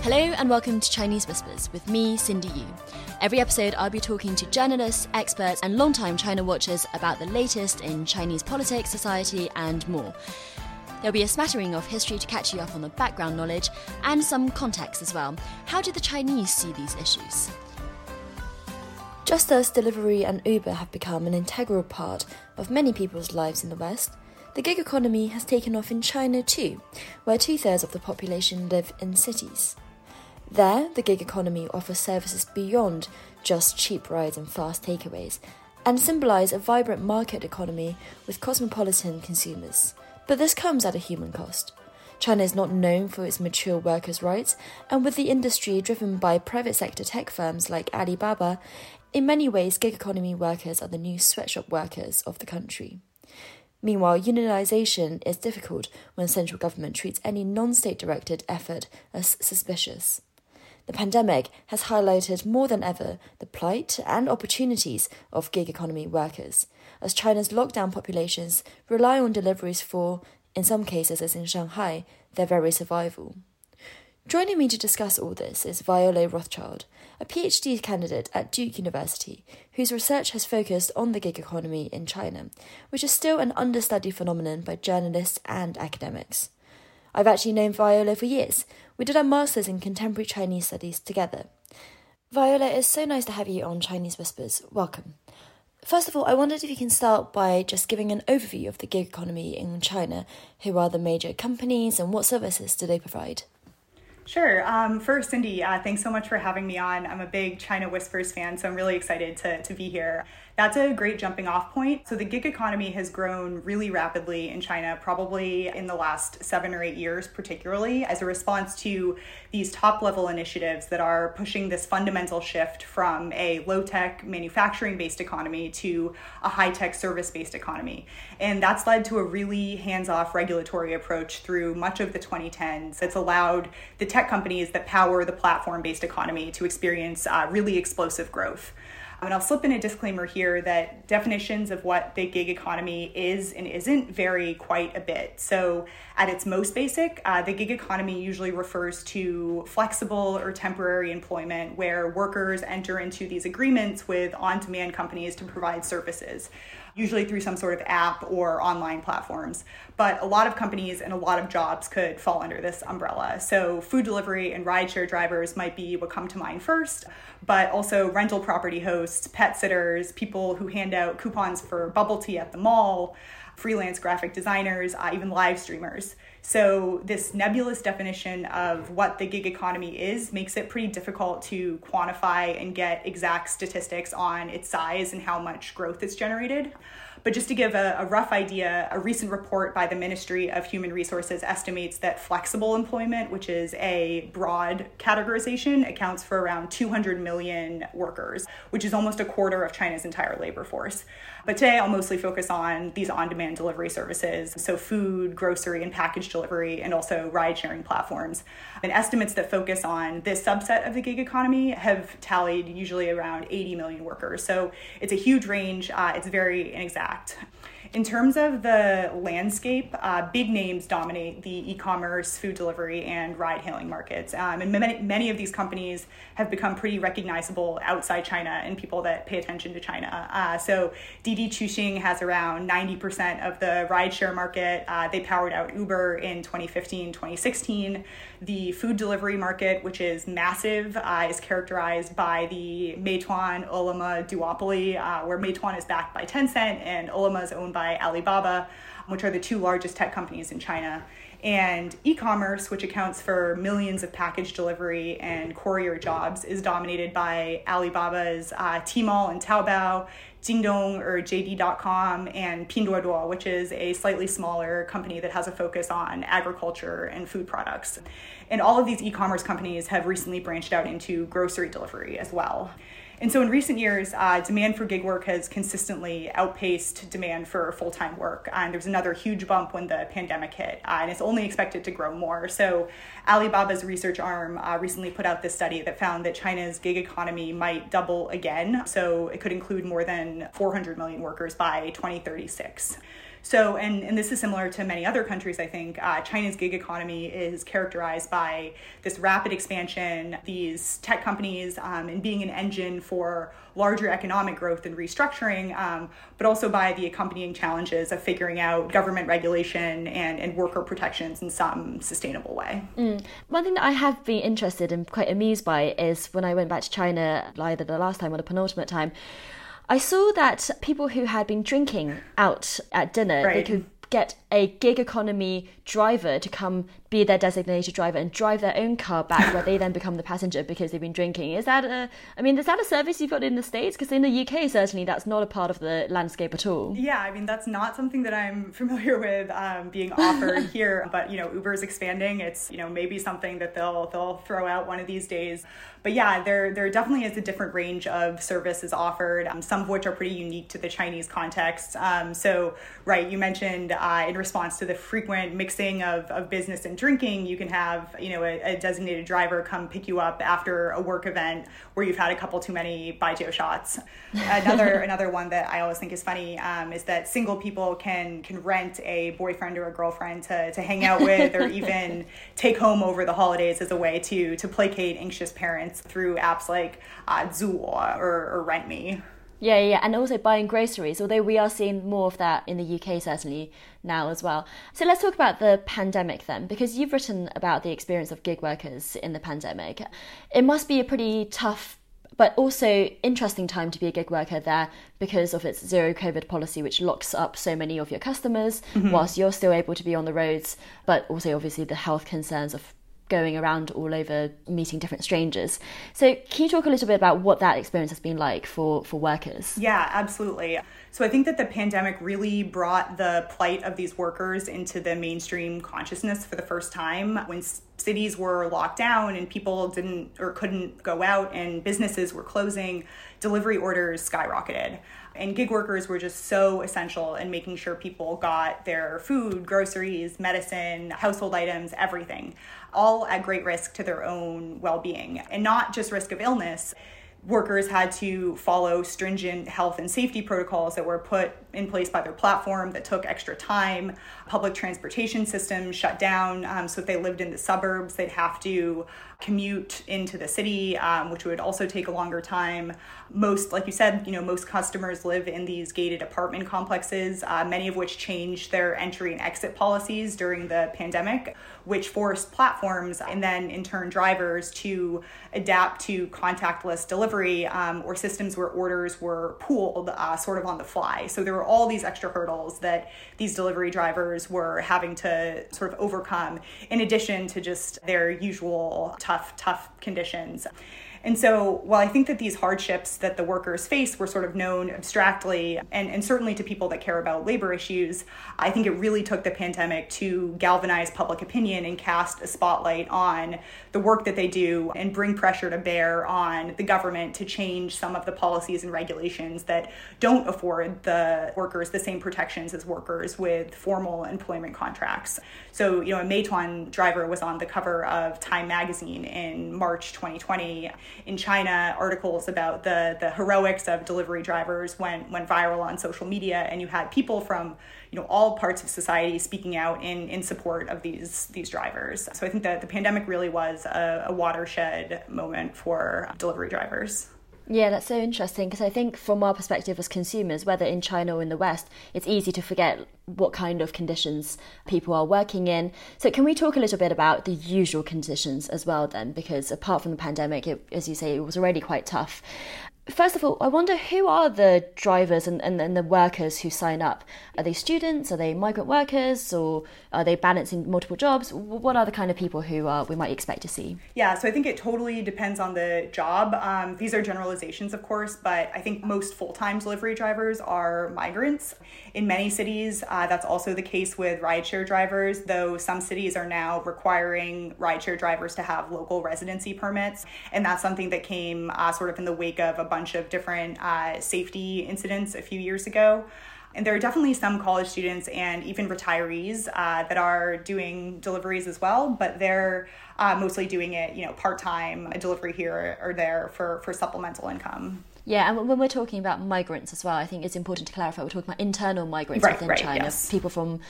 Hello and welcome to Chinese Whispers with me, Cindy Yu. Every episode I'll be talking to journalists, experts and long-time China watchers about the latest in Chinese politics, society and more. There'll be a smattering of history to catch you up on the background knowledge and some context as well. How do the Chinese see these issues? Just as delivery and Uber have become an integral part of many people's lives in the West, the gig economy has taken off in China too, where 2/3 of the population live in cities. There, the gig economy offers services beyond just cheap rides and fast takeaways, and symbolise a vibrant market economy with cosmopolitan consumers. But this comes at a human cost. China is not known for its mature workers' rights, and with the industry driven by private sector tech firms like Alibaba, in many ways gig economy workers are the new sweatshop workers of the country. Meanwhile, unionisation is difficult when central government treats any non-state-directed effort as suspicious. The pandemic has highlighted more than ever the plight and opportunities of gig economy workers, as China's lockdown populations rely on deliveries for, in some cases as in Shanghai, their very survival. Joining me to discuss all this is Viola Rothschild, a PhD candidate at Duke University, whose research has focused on the gig economy in China, which is still an understudied phenomenon by journalists and academics. I've actually known Viola for years. We did our Masters in Contemporary Chinese Studies together. Viola, it's so nice to have you on Chinese Whispers. Welcome. First of all, I wondered if you can start by just giving an overview of the gig economy in China. Who are the major companies and what services do they provide? Sure. First, Cindy, thanks so much for having me on. I'm a big China Whispers fan, so I'm really excited to be here. That's a great jumping off point. So the gig economy has grown really rapidly in China, probably in the last 7 or 8 years, particularly as a response to these top level initiatives that are pushing this fundamental shift from a low tech manufacturing based economy to a high tech service based economy. And that's led to a really hands off regulatory approach through much of the 2010s that's allowed the tech companies that power the platform-based economy to experience really explosive growth. And I'll slip in a disclaimer here that definitions of what the gig economy is and isn't vary quite a bit. So at its most basic, the gig economy usually refers to flexible or temporary employment where workers enter into these agreements with on-demand companies to provide services, usually through some sort of app or online platforms. But a lot of companies and a lot of jobs could fall under this umbrella. So food delivery and rideshare drivers might be what come to mind first, but also rental property hosts, pet sitters, people who hand out coupons for bubble tea at the mall, freelance graphic designers, even live streamers. So this nebulous definition of what the gig economy is makes it pretty difficult to quantify and get exact statistics on its size and how much growth it's generated. But just to give a rough idea, a recent report by the Ministry of Human Resources estimates that flexible employment, which is a broad categorization, accounts for around 200 million workers, which is almost a quarter of China's entire labor force. But today I'll mostly focus on these on-demand delivery services, so food, grocery, and package delivery, and also ride-sharing platforms. And estimates that focus on this subset of the gig economy have tallied usually around 80 million workers. So it's a huge range. It's very inexact. In terms of the landscape, big names dominate the e-commerce, food delivery, and ride-hailing markets. And many of these companies have become pretty recognizable outside China and people that pay attention to China. So Didi Chuxing has around 90% of the rideshare market. They powered out Uber in 2015, 2016. The food delivery market, which is massive, is characterized by the Meituan, Olema duopoly, where Meituan is backed by Tencent and Olema is owned by Alibaba, which are the two largest tech companies in China. And e-commerce, which accounts for millions of package delivery and courier jobs, is dominated by Alibaba's Tmall and Taobao, Jingdong or JD.com and Pinduoduo, which is a slightly smaller company that has a focus on agriculture and food products. And all of these e-commerce companies have recently branched out into grocery delivery as well. And so in recent years, demand for gig work has consistently outpaced demand for full-time work. And there was another huge bump when the pandemic hit, and it's only expected to grow more. So Alibaba's research arm recently put out this study that found that China's gig economy might double again. So it could include more than 400 million workers by 2036. So, and this is similar to many other countries, I think, China's gig economy is characterized by this rapid expansion, these tech companies, and being an engine for larger economic growth and restructuring, but also by the accompanying challenges of figuring out government regulation and worker protections in some sustainable way. One thing that I have been interested and quite amused by is when I went back to China, either the last time or the penultimate time, I saw that people who had been drinking out at dinner, right, they could get a gig economy driver to come be their designated driver and drive their own car back where they then become the passenger because they've been drinking. Is that a service you've got in the States? Because in the UK, certainly that's not a part of the landscape at all. Yeah, I mean, that's not something that I'm familiar with being offered here. But, Uber's expanding. It's, maybe something that they'll throw out one of these days. But yeah, there definitely is a different range of services offered, some of which are pretty unique to the Chinese context. So, right, you mentioned in response to the frequent mixing of business and drinking, you can have, a designated driver come pick you up after a work event where you've had a couple too many baijiu shots. Another one that I always think is funny is that single people can rent a boyfriend or a girlfriend to hang out with or even take home over the holidays as a way to placate anxious parents through apps like Zuo or Rent.me. Yeah, and also buying groceries, although we are seeing more of that in the UK certainly now as well. So let's talk about the pandemic then, because you've written about the experience of gig workers in the pandemic. It must be a pretty tough but also interesting time to be a gig worker there because of its zero COVID policy, which locks up so many of your customers whilst you're still able to be on the roads, but also obviously the health concerns of going around all over, meeting different strangers. So can you talk a little bit about what that experience has been like for workers? Yeah, absolutely. So I think that the pandemic really brought the plight of these workers into the mainstream consciousness for the first time when cities were locked down and people didn't or couldn't go out and businesses were closing, delivery orders skyrocketed. And gig workers were just so essential in making sure people got their food, groceries, medicine, household items, everything, all at great risk to their own well-being. And not just risk of illness, workers had to follow stringent health and safety protocols that were put in place by their platform that took extra time. Public transportation systems shut down, so if they lived in the suburbs, they'd have to commute into the city, which would also take a longer time. Most, like you said, most customers live in these gated apartment complexes, many of which changed their entry and exit policies during the pandemic, which forced platforms and then in turn drivers to adapt to contactless delivery or systems where orders were pooled sort of on the fly. So there were all these extra hurdles that these delivery drivers were having to sort of overcome in addition to just their usual tough conditions. And so while I think that these hardships that the workers face were sort of known abstractly and certainly to people that care about labor issues, I think it really took the pandemic to galvanize public opinion and cast a spotlight on the work that they do and bring pressure to bear on the government to change some of the policies and regulations that don't afford the workers the same protections as workers with formal employment contracts. So, a Meituan driver was on the cover of Time magazine in March 2020. In China, articles about the heroics of delivery drivers went viral on social media, and you had people from all parts of society speaking out in support of these drivers. So I think that the pandemic really was a watershed moment for delivery drivers. Yeah, that's so interesting because I think from our perspective as consumers, whether in China or in the West, it's easy to forget what kind of conditions people are working in. So can we talk a little bit about the usual conditions as well then? Because apart from the pandemic, as you say, it was already quite tough. First of all, I wonder who are the drivers and the workers who sign up? Are they students? Are they migrant workers? Or are they balancing multiple jobs? What are the kind of people who we might expect to see? Yeah, so I think it totally depends on the job. These are generalizations, of course, but I think most full-time delivery drivers are migrants. In many cities, that's also the case with rideshare drivers, though some cities are now requiring rideshare drivers to have local residency permits. And that's something that came sort of in the wake of a bunch of different safety incidents a few years ago. And there are definitely some college students and even retirees that are doing deliveries as well, but they're mostly doing it, part-time, a delivery here or there for supplemental income. Yeah, and when we're talking about migrants as well, I think it's important to clarify we're talking about internal migrants within China, yes. People from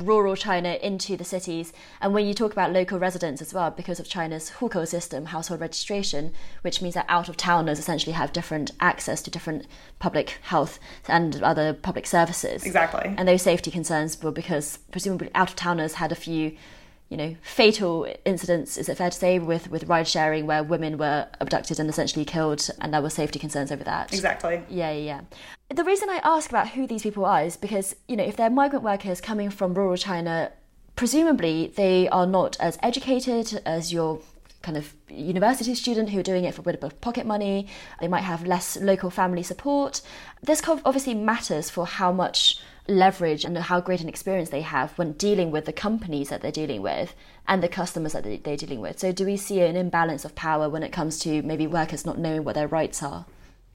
rural China into the cities. And when you talk about local residents as well, because of China's hukou system, household registration, which means that out-of-towners essentially have different access to different public health and other public services. Exactly. And those safety concerns were because presumably out-of-towners had a few fatal incidents, is it fair to say, with ride sharing where women were abducted and essentially killed, and there were safety concerns over that. Exactly. Yeah. The reason I ask about who these people are is because, if they're migrant workers coming from rural China, presumably they are not as educated as your kind of university student who are doing it for a bit of pocket money. They might have less local family support. This obviously matters for how much leverage and how great an experience they have when dealing with the companies that they're dealing with and the customers that they're dealing with. So do we see an imbalance of power when it comes to maybe workers not knowing what their rights are?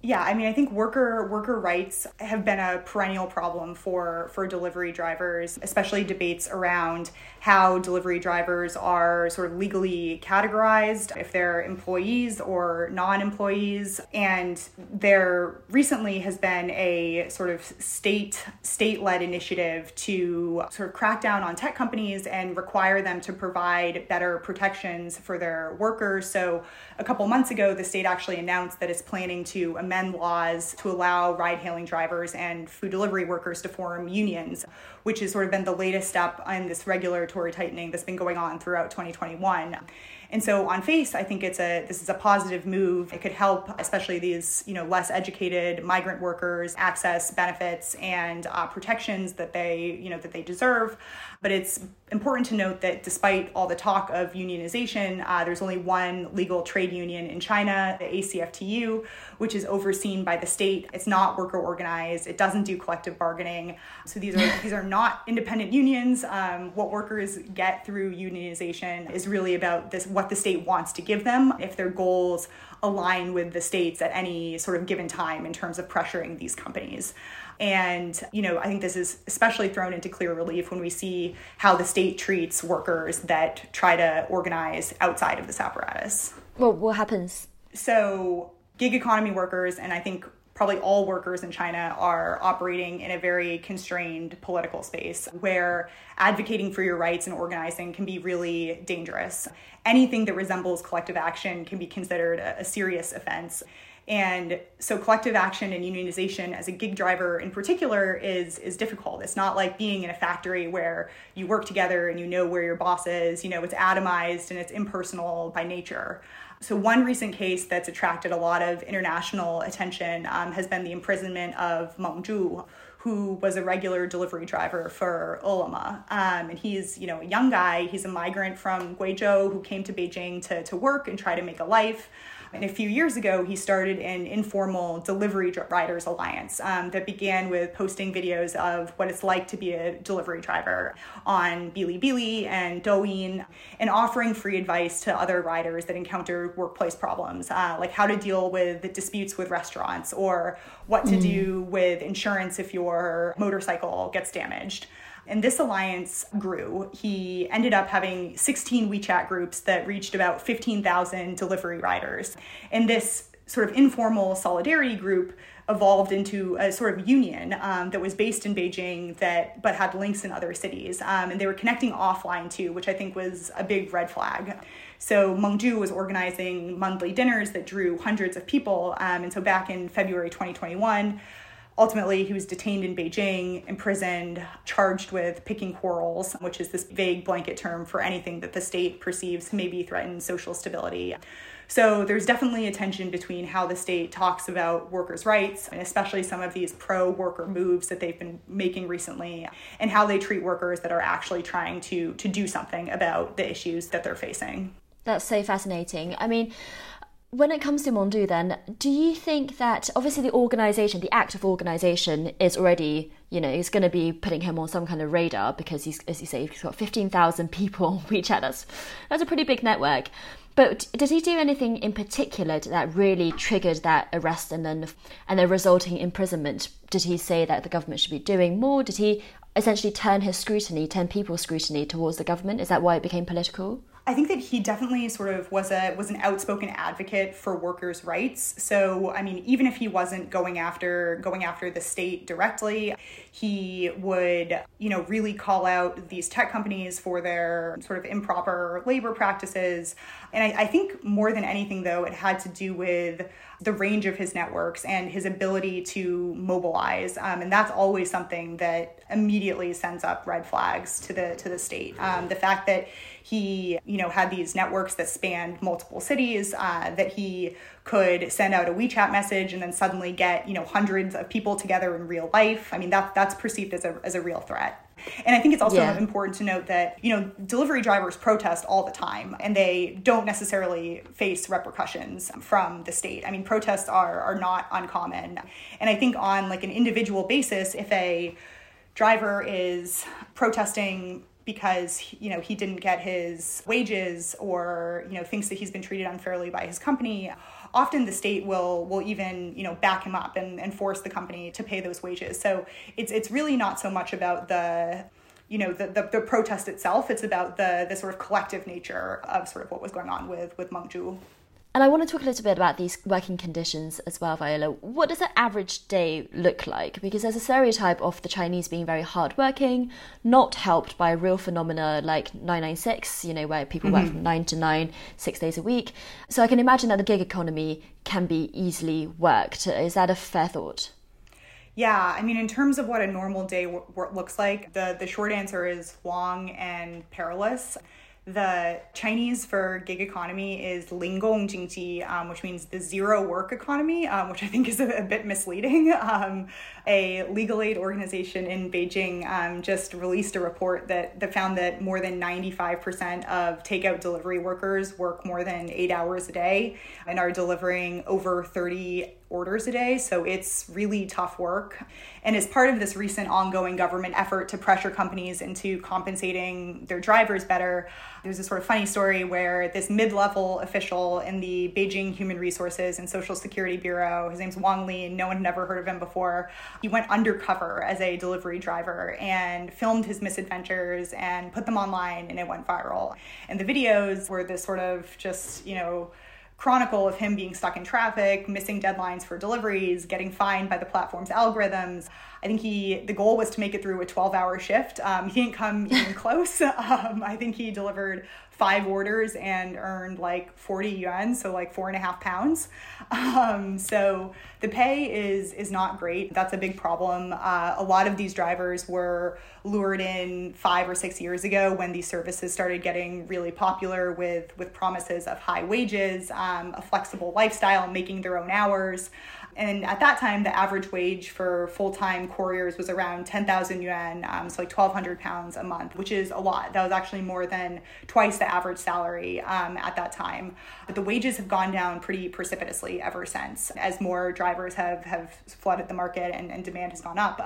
Yeah, I think worker rights have been a perennial problem for delivery drivers, especially debates around how delivery drivers are sort of legally categorized, if they're employees or non-employees. And there recently has been a sort of state-led initiative to sort of crack down on tech companies and require them to provide better protections for their workers. So a couple months ago, the state actually announced that it's planning to amend laws to allow ride-hailing drivers and food delivery workers to form unions, which has sort of been the latest step in this regulatory tightening that's been going on throughout 2021. And so on face, I think this is a positive move. It could help, especially these less educated migrant workers, access benefits and protections that they deserve. But it's important to note that despite all the talk of unionization, there's only one legal trade union in China, the ACFTU, which is overseen by the state. It's not worker organized. It doesn't do collective bargaining. So these are not independent unions. What workers get through unionization is really about what the state wants to give them, if their goals align with the states at any sort of given time in terms of pressuring these companies. And, I think this is especially thrown into clear relief when we see how the state treats workers that try to organize outside of this apparatus. Well, what happens? So gig economy workers, and I think probably all workers in China, are operating in a very constrained political space where advocating for your rights and organizing can be really dangerous. Anything that resembles collective action can be considered a serious offense. And so collective action and unionization as a gig driver in particular is difficult. It's not like being in a factory where you work together and you know where your boss is. It's atomized and it's impersonal by nature. So one recent case that's attracted a lot of international attention has been the imprisonment of Mengzhu, who was a regular delivery driver for Olema. And he's, a young guy. He's a migrant from Guizhou who came to Beijing to work and try to make a life. And a few years ago, he started an informal delivery riders alliance that began with posting videos of what it's like to be a delivery driver on Bilibili and Douyin, and offering free advice to other riders that encounter workplace problems, like how to deal with disputes with restaurants or what to do with insurance if your motorcycle gets damaged. And this alliance grew. He ended up having 16 WeChat groups that reached about 15,000 delivery riders. And this sort of informal solidarity group evolved into a sort of union that was based in Beijing but had links in other cities. And they were connecting offline too, which I think was a big red flag. So Mengzhu was organizing monthly dinners that drew hundreds of people. And so back in February 2021, Ultimately, he was detained in Beijing, imprisoned, charged with picking quarrels, which is this vague blanket term for anything that the state perceives maybe threatens social stability. So there's definitely a tension between how the state talks about workers' rights, and especially some of these pro-worker moves that they've been making recently, and how they treat workers that are actually trying to do something about the issues that they're facing. That's so fascinating. I mean, when it comes to Mengzhu then, do you think that obviously the organisation, the act of organisation is already, you know, is going to be putting him on some kind of radar because he's, as you say, he's got 15,000 people on WeChat. That's a pretty big network. But did he do anything in particular that really triggered that arrest and the resulting imprisonment? Did he say that the government should be doing more? Did he essentially turn people's scrutiny towards the government? Is that why it became political? I think that he definitely sort of was an outspoken advocate for workers' rights. So, I mean, even if he wasn't going after the state directly, he would, you know, really call out these tech companies for their sort of improper labor practices. And I think more than anything, though, it had to do with the range of his networks and his ability to mobilize. And that's always something that immediately sends up red flags to the state. The fact that he, you know, had these networks that spanned multiple cities, that he could send out a WeChat message and then suddenly get, you know, hundreds of people together in real life. I mean, that's perceived as a real threat. And I think it's also important to note that, you know, delivery drivers protest all the time and they don't necessarily face repercussions from the state. I mean, protests are not uncommon. And I think on like an individual basis, if a driver is protesting because, you know, he didn't get his wages or, you know, thinks that he's been treated unfairly by his company, often the state will even, you know, back him up and force the company to pay those wages. So it's really not so much about the, you know, the protest itself. It's about the sort of collective nature of sort of what was going on with Mengzhu. And I want to talk a little bit about these working conditions as well, Viola. What does an average day look like? Because there's a stereotype of the Chinese being very hardworking, not helped by real phenomena like 996, you know, where people work from 9 to 9, 6 days a week. So I can imagine that the gig economy can be easily worked. Is that a fair thought? Yeah, I mean, in terms of what a normal day looks like, the short answer is long and perilous. The Chinese for gig economy is 零工经济, which means the zero work economy, which I think is a bit misleading. A legal aid organization in Beijing just released a report that found that more than 95% of takeout delivery workers work more than 8 hours a day and are delivering over 30 orders a day. So it's really tough work. And as part of this recent ongoing government effort to pressure companies into compensating their drivers better, there's a sort of funny story where this mid-level official in the Beijing Human Resources and Social Security Bureau, his name's Wang Li, and no one had ever heard of him before, he went undercover as a delivery driver and filmed his misadventures and put them online, and it went viral. And the videos were this sort of just, you know, chronicle of him being stuck in traffic, missing deadlines for deliveries, getting fined by the platform's algorithms. I think the goal was to make it through a 12-hour shift. He didn't come even close. I think he delivered 5 orders and earned like 40 yuan, so like 4.5 pounds. So the pay is not great. That's a big problem. A lot of these drivers were lured in 5 or 6 years ago when these services started getting really popular with promises of high wages, a flexible lifestyle, making their own hours. And at that time, the average wage for full-time couriers was around 10,000 yuan, so like 1,200 pounds a month, which is a lot. That was actually more than twice the average salary at that time. But the wages have gone down pretty precipitously ever since, as more drivers have flooded the market and demand has gone up.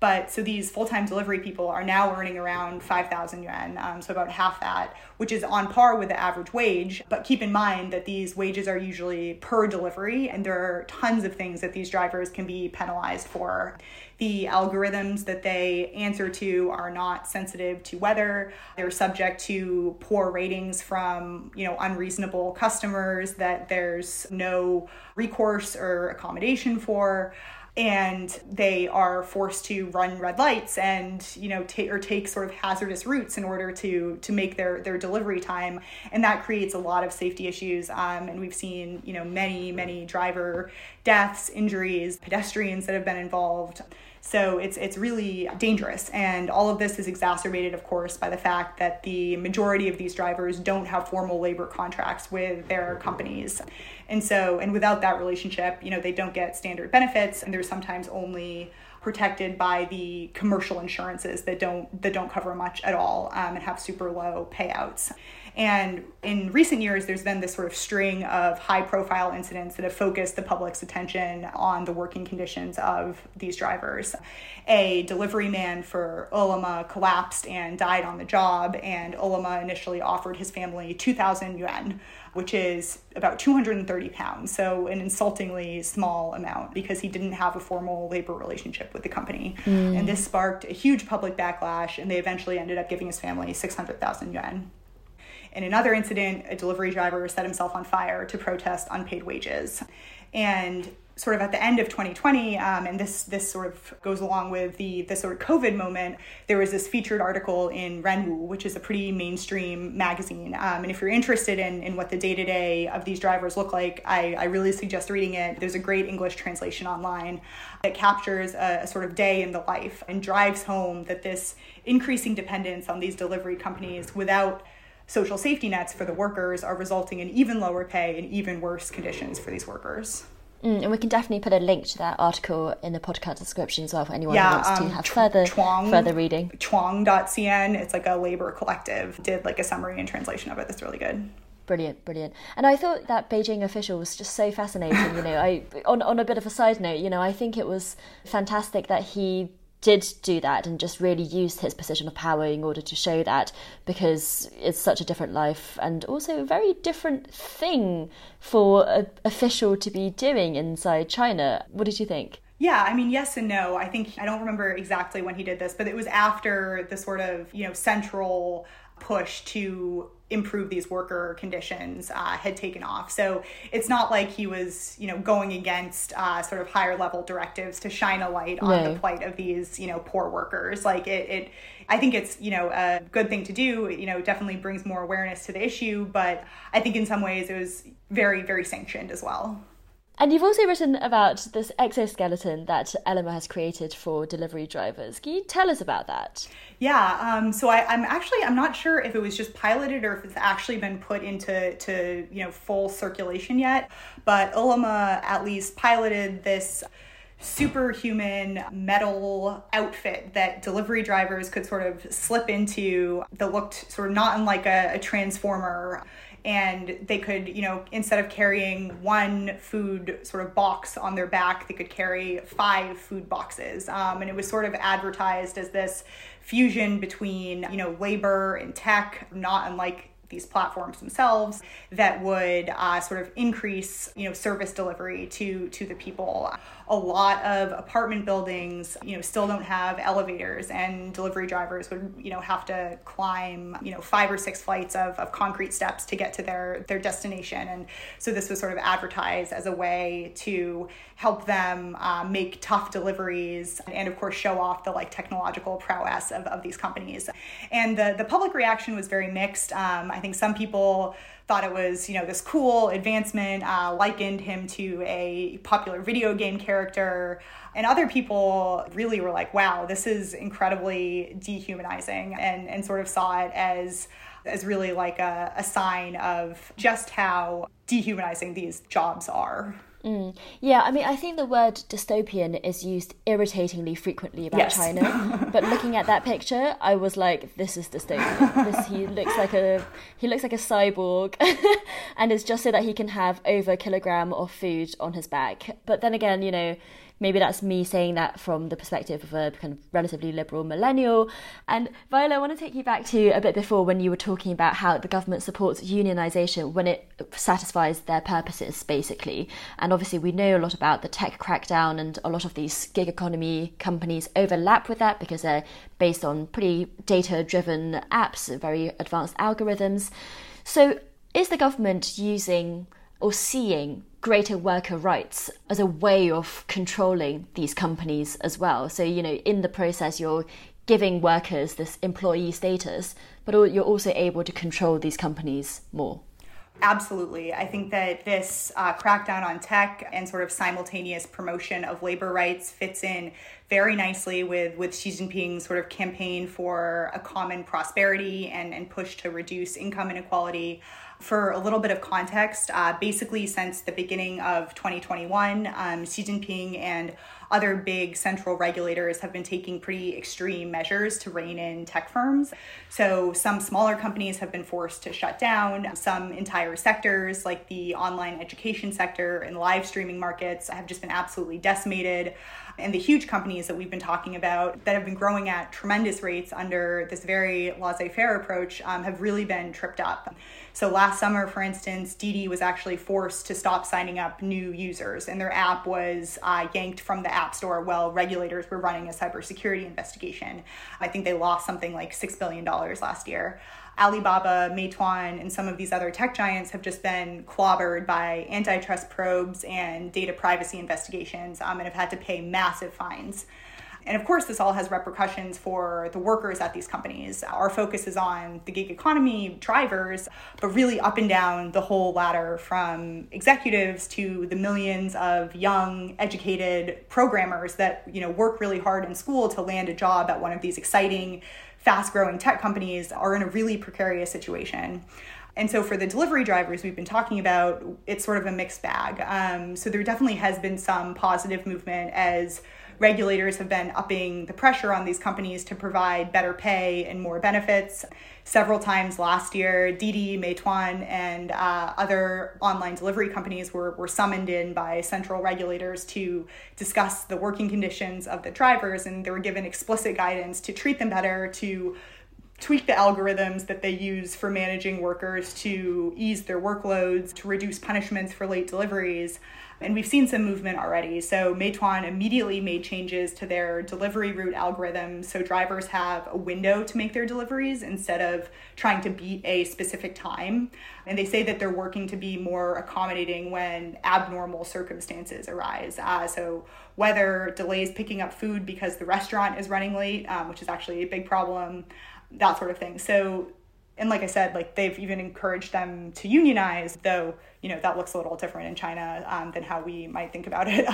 But so these full-time delivery people are now earning around 5,000 yuan, so about half that, which is on par with the average wage. But keep in mind that these wages are usually per delivery, and there are tons of things that these drivers can be penalized for. The algorithms that they answer to are not sensitive to weather. They're subject to poor ratings from, you know, unreasonable customers that there's no recourse or accommodation for. and they are forced to run red lights and, you know, take sort of hazardous routes in order to make their delivery time. And that creates a lot of safety issues. And we've seen, you know, many driver deaths, injuries, pedestrians that have been involved. So it's really dangerous. And all of this is exacerbated, of course, by the fact that the majority of these drivers don't have formal labor contracts with their companies. And so, and without that relationship, you know, they don't get standard benefits, and they're sometimes only protected by the commercial insurances that don't cover much at all, and have super low payouts. And in recent years, there's been this sort of string of high-profile incidents that have focused the public's attention on the working conditions of these drivers. A delivery man for Olema collapsed and died on the job, and Olema initially offered his family 2,000 yuan, which is about 230 pounds, so an insultingly small amount, because he didn't have a formal labor relationship with the company. Mm. And this sparked a huge public backlash, and they eventually ended up giving his family 600,000 yuan. In another incident, a delivery driver set himself on fire to protest unpaid wages. And sort of at the end of 2020, and this sort of goes along with the sort of COVID moment, there was this featured article in Renwu, which is a pretty mainstream magazine. And if you're interested in what the day-to-day of these drivers look like, I really suggest reading it. There's a great English translation online that captures a sort of day in the life and drives home that this increasing dependence on these delivery companies without social safety nets for the workers are resulting in even lower pay and even worse conditions for these workers. And we can definitely put a link to that article in the podcast description as well for anyone who wants to have further reading. Chuang.cn, it's like a labor collective, did like a summary and translation of it. That's really good. Brilliant. And I thought that Beijing official was just so fascinating. You know, on a bit of a side note, you know, I think it was fantastic that he did do that and just really used his position of power in order to show that, because it's such a different life and also a very different thing for an official to be doing inside China. What did you think? Yeah, I mean, yes and no. I think, I don't remember exactly when he did this, but it was after the sort of, you know, central push to improve these worker conditions had taken off. So it's not like he was, you know, going against sort of higher level directives to shine a light on the plight of these, you know, poor workers. Like it I think it's, you know, a good thing to do. You know, definitely brings more awareness to the issue, but I think in some ways it was very, very sanctioned as well. And you've also written about this exoskeleton that Ele.me has created for delivery drivers. Can you tell us about that? Yeah, so I'm not sure if it was just piloted or if it's actually been put into you know, full circulation yet. But Ele.me at least piloted this superhuman metal outfit that delivery drivers could sort of slip into that looked sort of not unlike a transformer. And they could, you know, instead of carrying one food sort of box on their back, they could carry 5 food boxes. And it was sort of advertised as this fusion between, you know, labor and tech, not unlike these platforms themselves, that would sort of increase, you know, service delivery to the people. A lot of apartment buildings, you know, still don't have elevators, and delivery drivers would, you know, have to climb, you know, 5 or 6 flights of concrete steps to get to their destination. And so this was sort of advertised as a way to help them make tough deliveries and of course show off the like technological prowess of these companies. And the public reaction was very mixed. I think some people thought it was, you know, this cool advancement, likened him to a popular video game character. And other people really were like, wow, this is incredibly dehumanizing, and sort of saw it as really like a sign of just how dehumanizing these jobs are. Mm. Yeah, I mean, I think the word dystopian is used irritatingly frequently about China. But looking at that picture, I was like, this is dystopian. He looks like a cyborg. And it's just so that he can have over a kilogram of food on his back. But then again, you know, maybe that's me saying that from the perspective of a kind of relatively liberal millennial. And Viola, I want to take you back to a bit before when you were talking about how the government supports unionisation when it satisfies their purposes, basically. And obviously we know a lot about the tech crackdown, and a lot of these gig economy companies overlap with that because they're based on pretty data-driven apps, very advanced algorithms. So is the government using or seeing greater worker rights as a way of controlling these companies as well. So, you know, in the process, you're giving workers this employee status, but you're also able to control these companies more. Absolutely. I think that this crackdown on tech and sort of simultaneous promotion of labor rights fits in very nicely with Xi Jinping's sort of campaign for a common prosperity and push to reduce income inequality. For a little bit of context, basically since the beginning of 2021, Xi Jinping and other big central regulators have been taking pretty extreme measures to rein in tech firms. So some smaller companies have been forced to shut down. Some entire sectors like the online education sector and live streaming markets have just been absolutely decimated. And the huge companies that we've been talking about that have been growing at tremendous rates under this very laissez-faire approach have really been tripped up. So last summer, for instance, Didi was actually forced to stop signing up new users, and their app was yanked from the App Store while regulators were running a cybersecurity investigation. I think they lost something like $6 billion last year. Alibaba, Meituan, and some of these other tech giants have just been clobbered by antitrust probes and data privacy investigations, and have had to pay massive fines. And of course, this all has repercussions for the workers at these companies. Our focus is on the gig economy drivers, but really up and down the whole ladder from executives to the millions of young, educated programmers that, you know, work really hard in school to land a job at one of these exciting, fast-growing tech companies are in a really precarious situation. And so for the delivery drivers we've been talking about, it's sort of a mixed bag. So there definitely has been some positive movement as regulators have been upping the pressure on these companies to provide better pay and more benefits. Several times last year, Didi, Meituan, and other online delivery companies were summoned in by central regulators to discuss the working conditions of the drivers, and they were given explicit guidance to treat them better, to tweak the algorithms that they use for managing workers, to ease their workloads, to reduce punishments for late deliveries. And we've seen some movement already. So Meituan immediately made changes to their delivery route algorithms, so drivers have a window to make their deliveries instead of trying to beat a specific time. And they say that they're working to be more accommodating when abnormal circumstances arise. So whether delays picking up food because the restaurant is running late, which is actually a big problem, that sort of thing. So, and like I said, like they've even encouraged them to unionize, though, you know, that looks a little different in China than how we might think about it.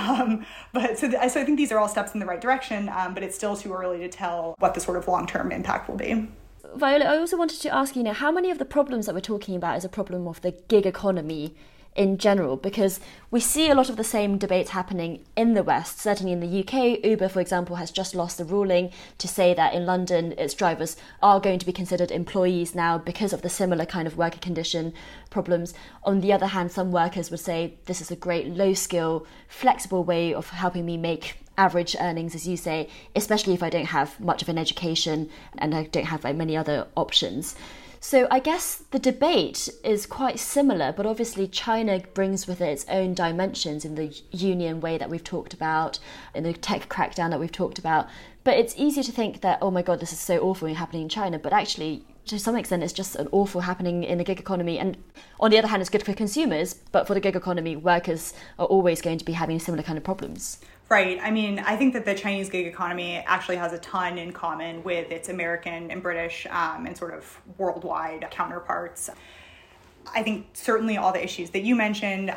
So I think these are all steps in the right direction, but it's still too early to tell what the sort of long-term impact will be. Viola, I also wanted to ask, you know, how many of the problems that we're talking about is a problem of the gig economy in general? Because we see a lot of the same debates happening in the West. Certainly in the UK, Uber, for example, has just lost the ruling to say that in London, its drivers are going to be considered employees now because of the similar kind of worker condition problems. On the other hand, some workers would say this is a great low-skill, flexible way of helping me make average earnings, as you say, especially if I don't have much of an education and I don't have like many other options. So I guess the debate is quite similar, but obviously China brings with it its own dimensions in the union way that we've talked about, in the tech crackdown that we've talked about. But it's easy to think that, oh my God, this is so awful happening in China. But actually, to some extent, it's just an awful happening in the gig economy. And on the other hand, it's good for consumers. But for the gig economy, workers are always going to be having similar kind of problems. Right. I mean, I think that the Chinese gig economy actually has a ton in common with its American and British and sort of worldwide counterparts. I think certainly all the issues that you mentioned,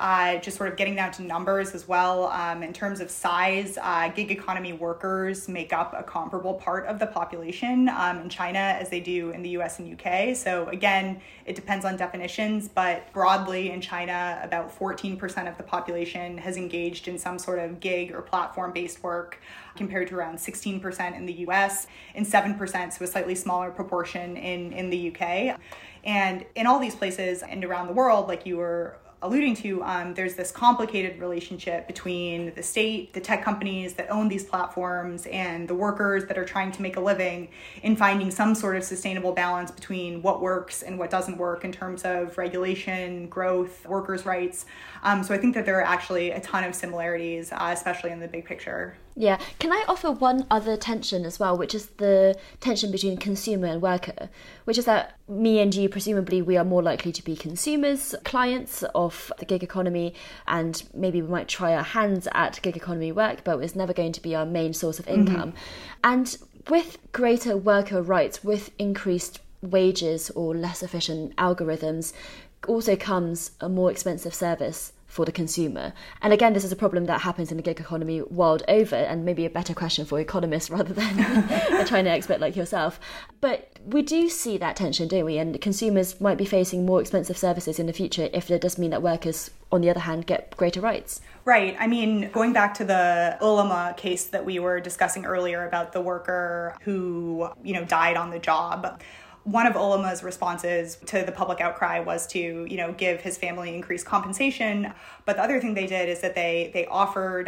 just sort of getting down to numbers as well. In terms of size, gig economy workers make up a comparable part of the population in China as they do in the US and UK. So again, it depends on definitions, but broadly in China, about 14% of the population has engaged in some sort of gig or platform-based work, compared to around 16% in the US and 7%, so a slightly smaller proportion in the UK. And in all these places and around the world, like you were alluding to, there's this complicated relationship between the state, the tech companies that own these platforms, and the workers that are trying to make a living in finding some sort of sustainable balance between what works and what doesn't work in terms of regulation, growth, workers' rights. So I think that there are actually a ton of similarities, especially in the big picture. Yeah. Can I offer one other tension as well, which is the tension between consumer and worker, which is that me and you, presumably, we are more likely to be consumers, clients of the gig economy, and maybe we might try our hands at gig economy work, but it's never going to be our main source of income. Mm-hmm. And with greater worker rights, with increased wages or less efficient algorithms, also comes a more expensive service for the consumer. And again, this is a problem that happens in the gig economy world over, and maybe a better question for economists rather than a China expert like yourself. But we do see that tension, don't we? And consumers might be facing more expensive services in the future if it does mean that workers, on the other hand, get greater rights. Right. I mean, going back to the Olema case that we were discussing earlier about the worker who, died on the job. One of Olema's responses to the public outcry was to, give his family increased compensation. But the other thing they did is that they offered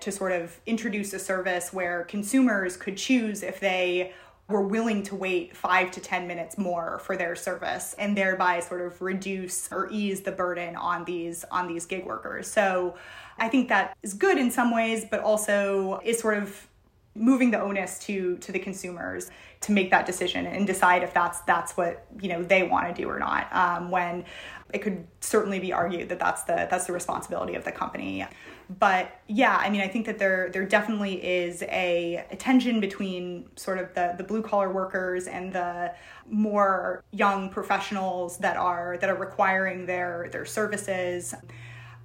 to sort of introduce a service where consumers could choose if they were willing to wait 5 to 10 minutes more for their service, and thereby sort of reduce or ease the burden on these gig workers. So I think that is good in some ways, but also is sort of moving the onus to the consumers to make that decision and decide if that's what they want to do or not, when it could certainly be argued that that's the responsibility of the company. But yeah, I mean, I think that there definitely is a tension between sort of the blue collar workers and the more young professionals that are requiring their services.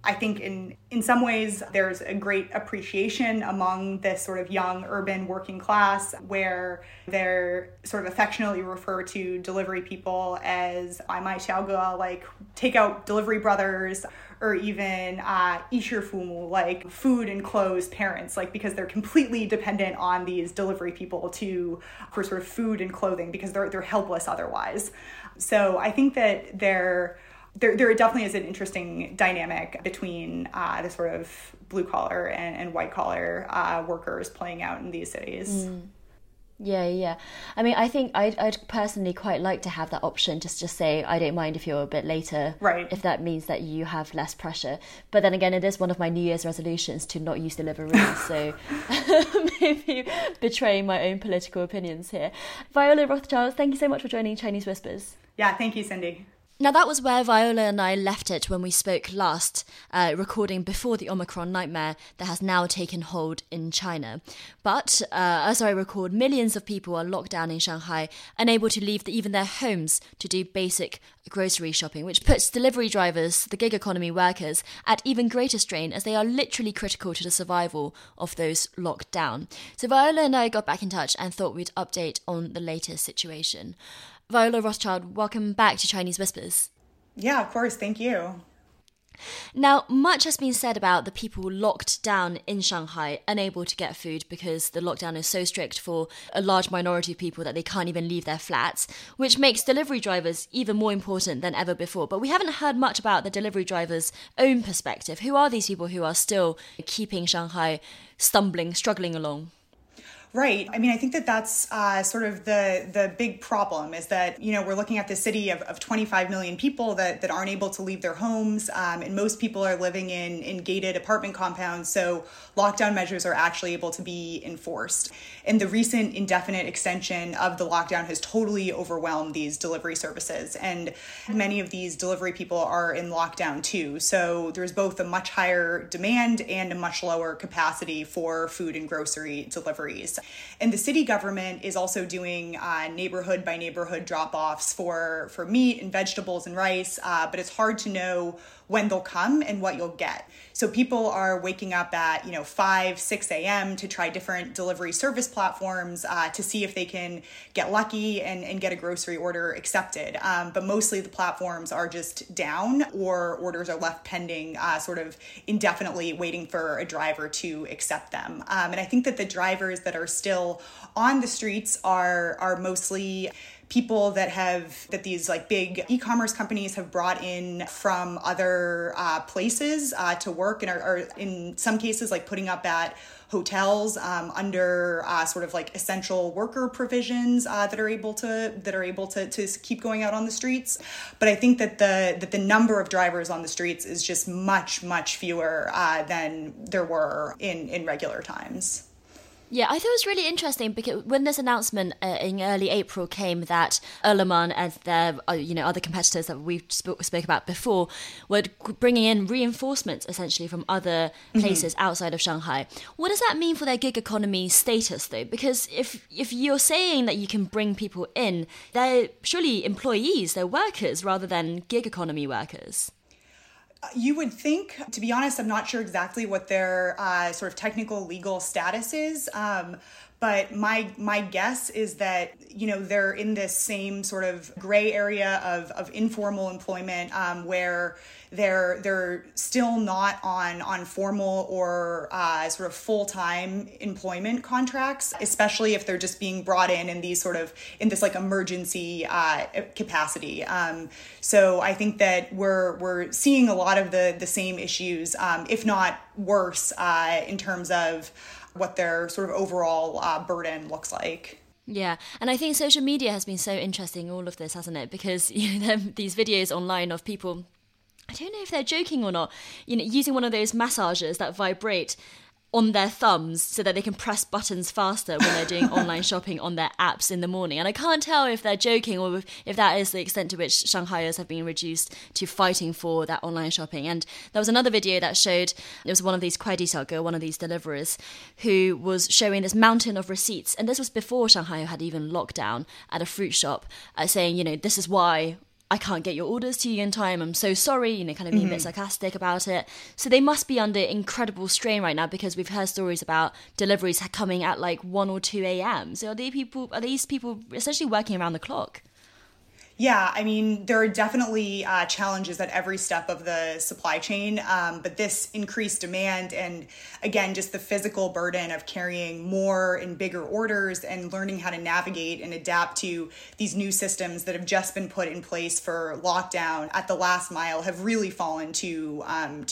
I think in some ways there's a great appreciation among this sort of young urban working class, where they're sort of affectionately refer to delivery people as "aimai xiaoge," like takeout delivery brothers, or even "ishifumu," like food and clothes parents, like because they're completely dependent on these delivery people for sort of food and clothing, because they're helpless otherwise. So I think that There definitely is an interesting dynamic between the sort of blue-collar and white-collar workers playing out in these cities. Mm. Yeah. I mean, I think I'd personally quite like to have that option, just say, I don't mind if you're a bit later, right, if that means that you have less pressure. But then again, it is one of my New Year's resolutions to not use deliveries, so maybe betraying my own political opinions here. Viola Rothschild, thank you so much for joining Chinese Whispers. Yeah, thank you, Cindy. Now, that was where Viola and I left it when we spoke last, recording before the Omicron nightmare that has now taken hold in China. But as I record, millions of people are locked down in Shanghai, unable to leave even their homes to do basic grocery shopping, which puts delivery drivers, the gig economy workers, at even greater strain, as they are literally critical to the survival of those locked down. So Viola and I got back in touch and thought we'd update on the latest situation. Viola Rothschild, welcome back to Chinese Whispers. Yeah, of course. Thank you. Now, much has been said about the people locked down in Shanghai, unable to get food because the lockdown is so strict for a large minority of people that they can't even leave their flats, which makes delivery drivers even more important than ever before. But we haven't heard much about the delivery drivers' own perspective. Who are these people who are still keeping Shanghai struggling along? Right. I mean, I think that that's sort of the big problem, is that, we're looking at this city of 25 million people that aren't able to leave their homes. And most people are living in gated apartment compounds. So lockdown measures are actually able to be enforced. And the recent indefinite extension of the lockdown has totally overwhelmed these delivery services. And many of these delivery people are in lockdown too. So there's both a much higher demand and a much lower capacity for food and grocery deliveries. And the city government is also doing neighborhood by neighborhood drop-offs for meat and vegetables and rice, but it's hard to know when they'll come and what you'll get. So people are waking up at 5, 6 a.m. to try different delivery service platforms to see if they can get lucky and get a grocery order accepted. But mostly the platforms are just down, or orders are left pending sort of indefinitely, waiting for a driver to accept them. And I think that the drivers that are still on the streets are mostly people that these like big e-commerce companies have brought in from other places to work, and are in some cases like putting up at hotels under sort of like essential worker provisions that are able to keep going out on the streets. But I think that the number of drivers on the streets is just much, much fewer than there were in regular times. Yeah, I thought it was really interesting because when this announcement in early April came that Olema and their other competitors that we spoke about before were bringing in reinforcements essentially from other places outside of Shanghai. What does that mean for their gig economy status though? Because if you're saying that you can bring people in, they're surely employees, they're workers rather than gig economy workers. You would think, to be honest, I'm not sure exactly what their sort of technical legal status is, but my guess is that, they're in this same sort of gray area of informal employment where they're still not on formal or sort of full-time employment contracts, especially if they're just being brought in these sort of, in this like emergency capacity. So I think that we're seeing a lot of the same issues, if not worse, in terms of what their sort of overall burden looks like. Yeah, and I think social media has been so interesting in all of this, hasn't it? Because these videos online of people, I don't know if they're joking or not, using one of those massagers that vibrate on their thumbs so that they can press buttons faster when they're doing online shopping on their apps in the morning. And I can't tell if they're joking or if that is the extent to which Shanghaiers have been reduced to fighting for that online shopping. And there was another video that showed, it was one of these kuaidi xiaoge, one of these deliverers, who was showing this mountain of receipts. And this was before Shanghai had even locked down, at a fruit shop, saying, this is why I can't get your orders to you in time, I'm so sorry, kind of being a bit sarcastic about it. So they must be under incredible strain right now because we've heard stories about deliveries coming at like 1 or 2 a.m. So are these people essentially working around the clock? Yeah, I mean, there are definitely challenges at every step of the supply chain, but this increased demand and, again, just the physical burden of carrying more and bigger orders and learning how to navigate and adapt to these new systems that have just been put in place for lockdown at the last mile have really fallen to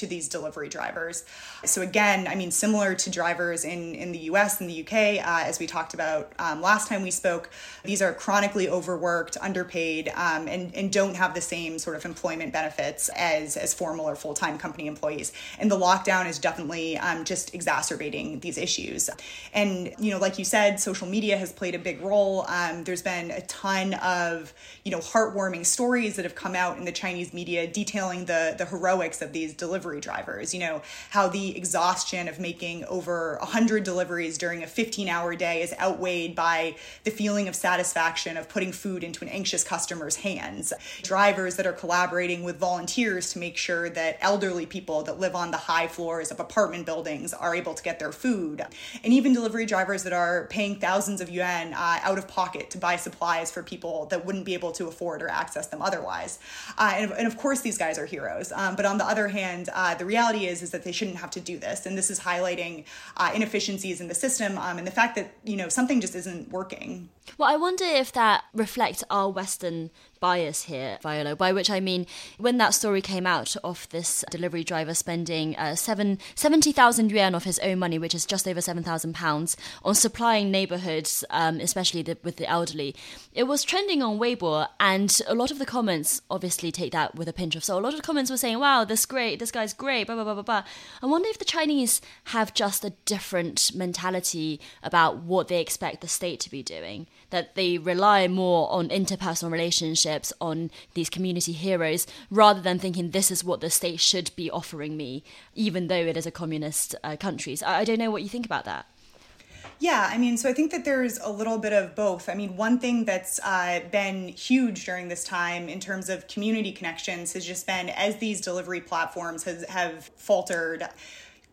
these delivery drivers. So again, I mean, similar to drivers in the US and the UK, as we talked about last time we spoke, these are chronically overworked, underpaid, and don't have the same sort of employment benefits as formal or full-time company employees. And the lockdown is definitely just exacerbating these issues. And, like you said, social media has played a big role. There's been a ton of, heartwarming stories that have come out in the Chinese media detailing the heroics of these delivery drivers, how the exhaustion of making over 100 deliveries during a 15-hour day is outweighed by the feeling of satisfaction of putting food into an anxious customer hands. Drivers that are collaborating with volunteers to make sure that elderly people that live on the high floors of apartment buildings are able to get their food. And even delivery drivers that are paying thousands of yuan out of pocket to buy supplies for people that wouldn't be able to afford or access them otherwise. And of course, these guys are heroes. But on the other hand, the reality is that they shouldn't have to do this. And this is highlighting inefficiencies in the system and the fact that, something just isn't working. Well, I wonder if that reflects our Western bias here, Viola, by which I mean when that story came out of this delivery driver spending 70,000 yuan of his own money, which is just over £7,000, on supplying neighbourhoods, especially with the elderly. It was trending on Weibo, and a lot of the comments, obviously take that with a pinch of salt, a lot of the comments were saying, wow, this guy's great, blah, blah, blah, blah, blah. I wonder if the Chinese have just a different mentality about what they expect the state to be doing, that they rely more on interpersonal relationships, on these community heroes, rather than thinking this is what the state should be offering me, even though it is a communist country. So I don't know what you think about that. Yeah, I mean, so I think that there's a little bit of both. I mean, one thing that's been huge during this time in terms of community connections has just been as these delivery platforms have faltered,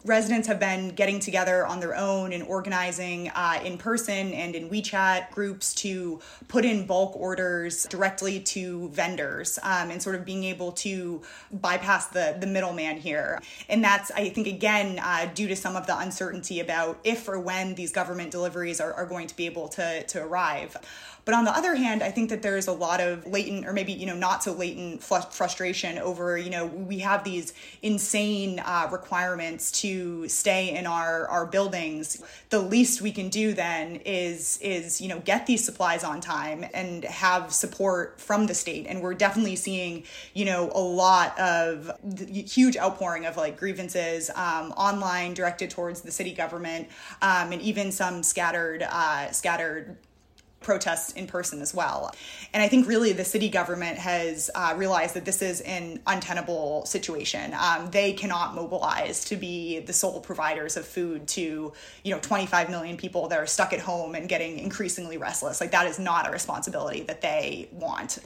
residents have been getting together on their own and organizing in person and in WeChat groups to put in bulk orders directly to vendors and sort of being able to bypass the middleman here. And that's, I think, again, due to some of the uncertainty about if or when these government deliveries are going to be able to arrive. But on the other hand, I think that there's a lot of latent or maybe, not so latent frustration over, we have these insane requirements to to stay in our buildings, the least we can do then is, you know, get these supplies on time and have support from the state. And we're definitely seeing, you know, a lot of huge outpouring of like grievances online directed towards the city government, and even some scattered protests in person as well. And I think really the city government has realized that this is an untenable situation. They cannot mobilize to be the sole providers of food to, you know, 25 million people that are stuck at home and getting increasingly restless. Like, that is not a responsibility that they want.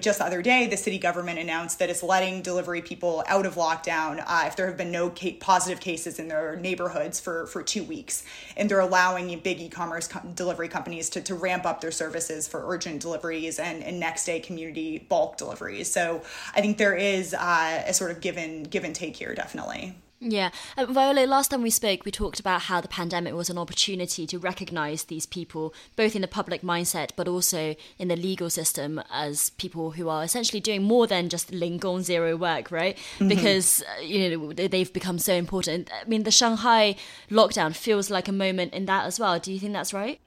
Just the other day, the city government announced that it's letting delivery people out of lockdown if there have been no positive cases in their neighborhoods for 2 weeks. And they're allowing big e-commerce delivery companies to ramp up their services for urgent deliveries and next day community bulk deliveries. So I think there is a sort of give and take here, definitely. Yeah. Viola, last time we spoke, we talked about how the pandemic was an opportunity to recognize these people, both in the public mindset, but also in the legal system, as people who are essentially doing more than just Linggong zero work, right? Mm-hmm. Because, you know, they've become so important. I mean, the Shanghai lockdown feels like a moment in that as well. Do you think that's right?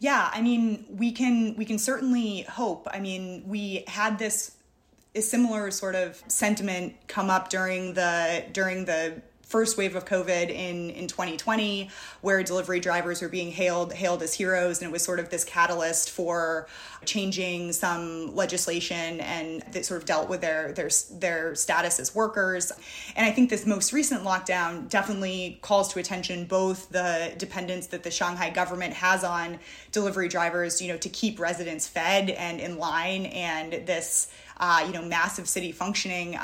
Yeah. I mean, we can certainly hope. I mean, we had this similar sort of sentiment come up during the first wave of COVID in 2020, where delivery drivers were being hailed as heroes. And it was sort of this catalyst for changing some legislation and that sort of dealt with their status as workers. And I think this most recent lockdown definitely calls to attention both the dependence that the Shanghai government has on delivery drivers, you know, to keep residents fed and in line, and this you know, massive city functioning,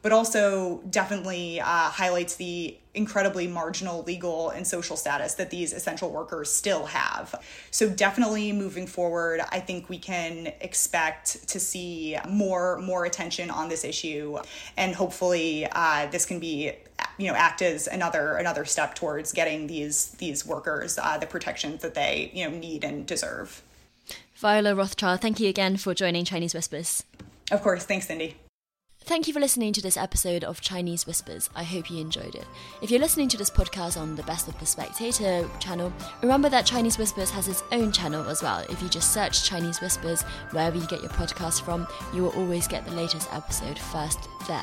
but also definitely highlights the incredibly marginal legal and social status that these essential workers still have. So definitely moving forward, I think we can expect to see more attention on this issue, and hopefully this can be, you know, act as another step towards getting these workers the protections that they, you know, need and deserve. Viola Rothschild, thank you again for joining Chinese Whispers. Of course. Thanks, Cindy. Thank you for listening to this episode of Chinese Whispers. I hope you enjoyed it. If you're listening to this podcast on the Best of the Spectator channel, remember that Chinese Whispers has its own channel as well. If you just search Chinese Whispers wherever you get your podcast from, you will always get the latest episode first there.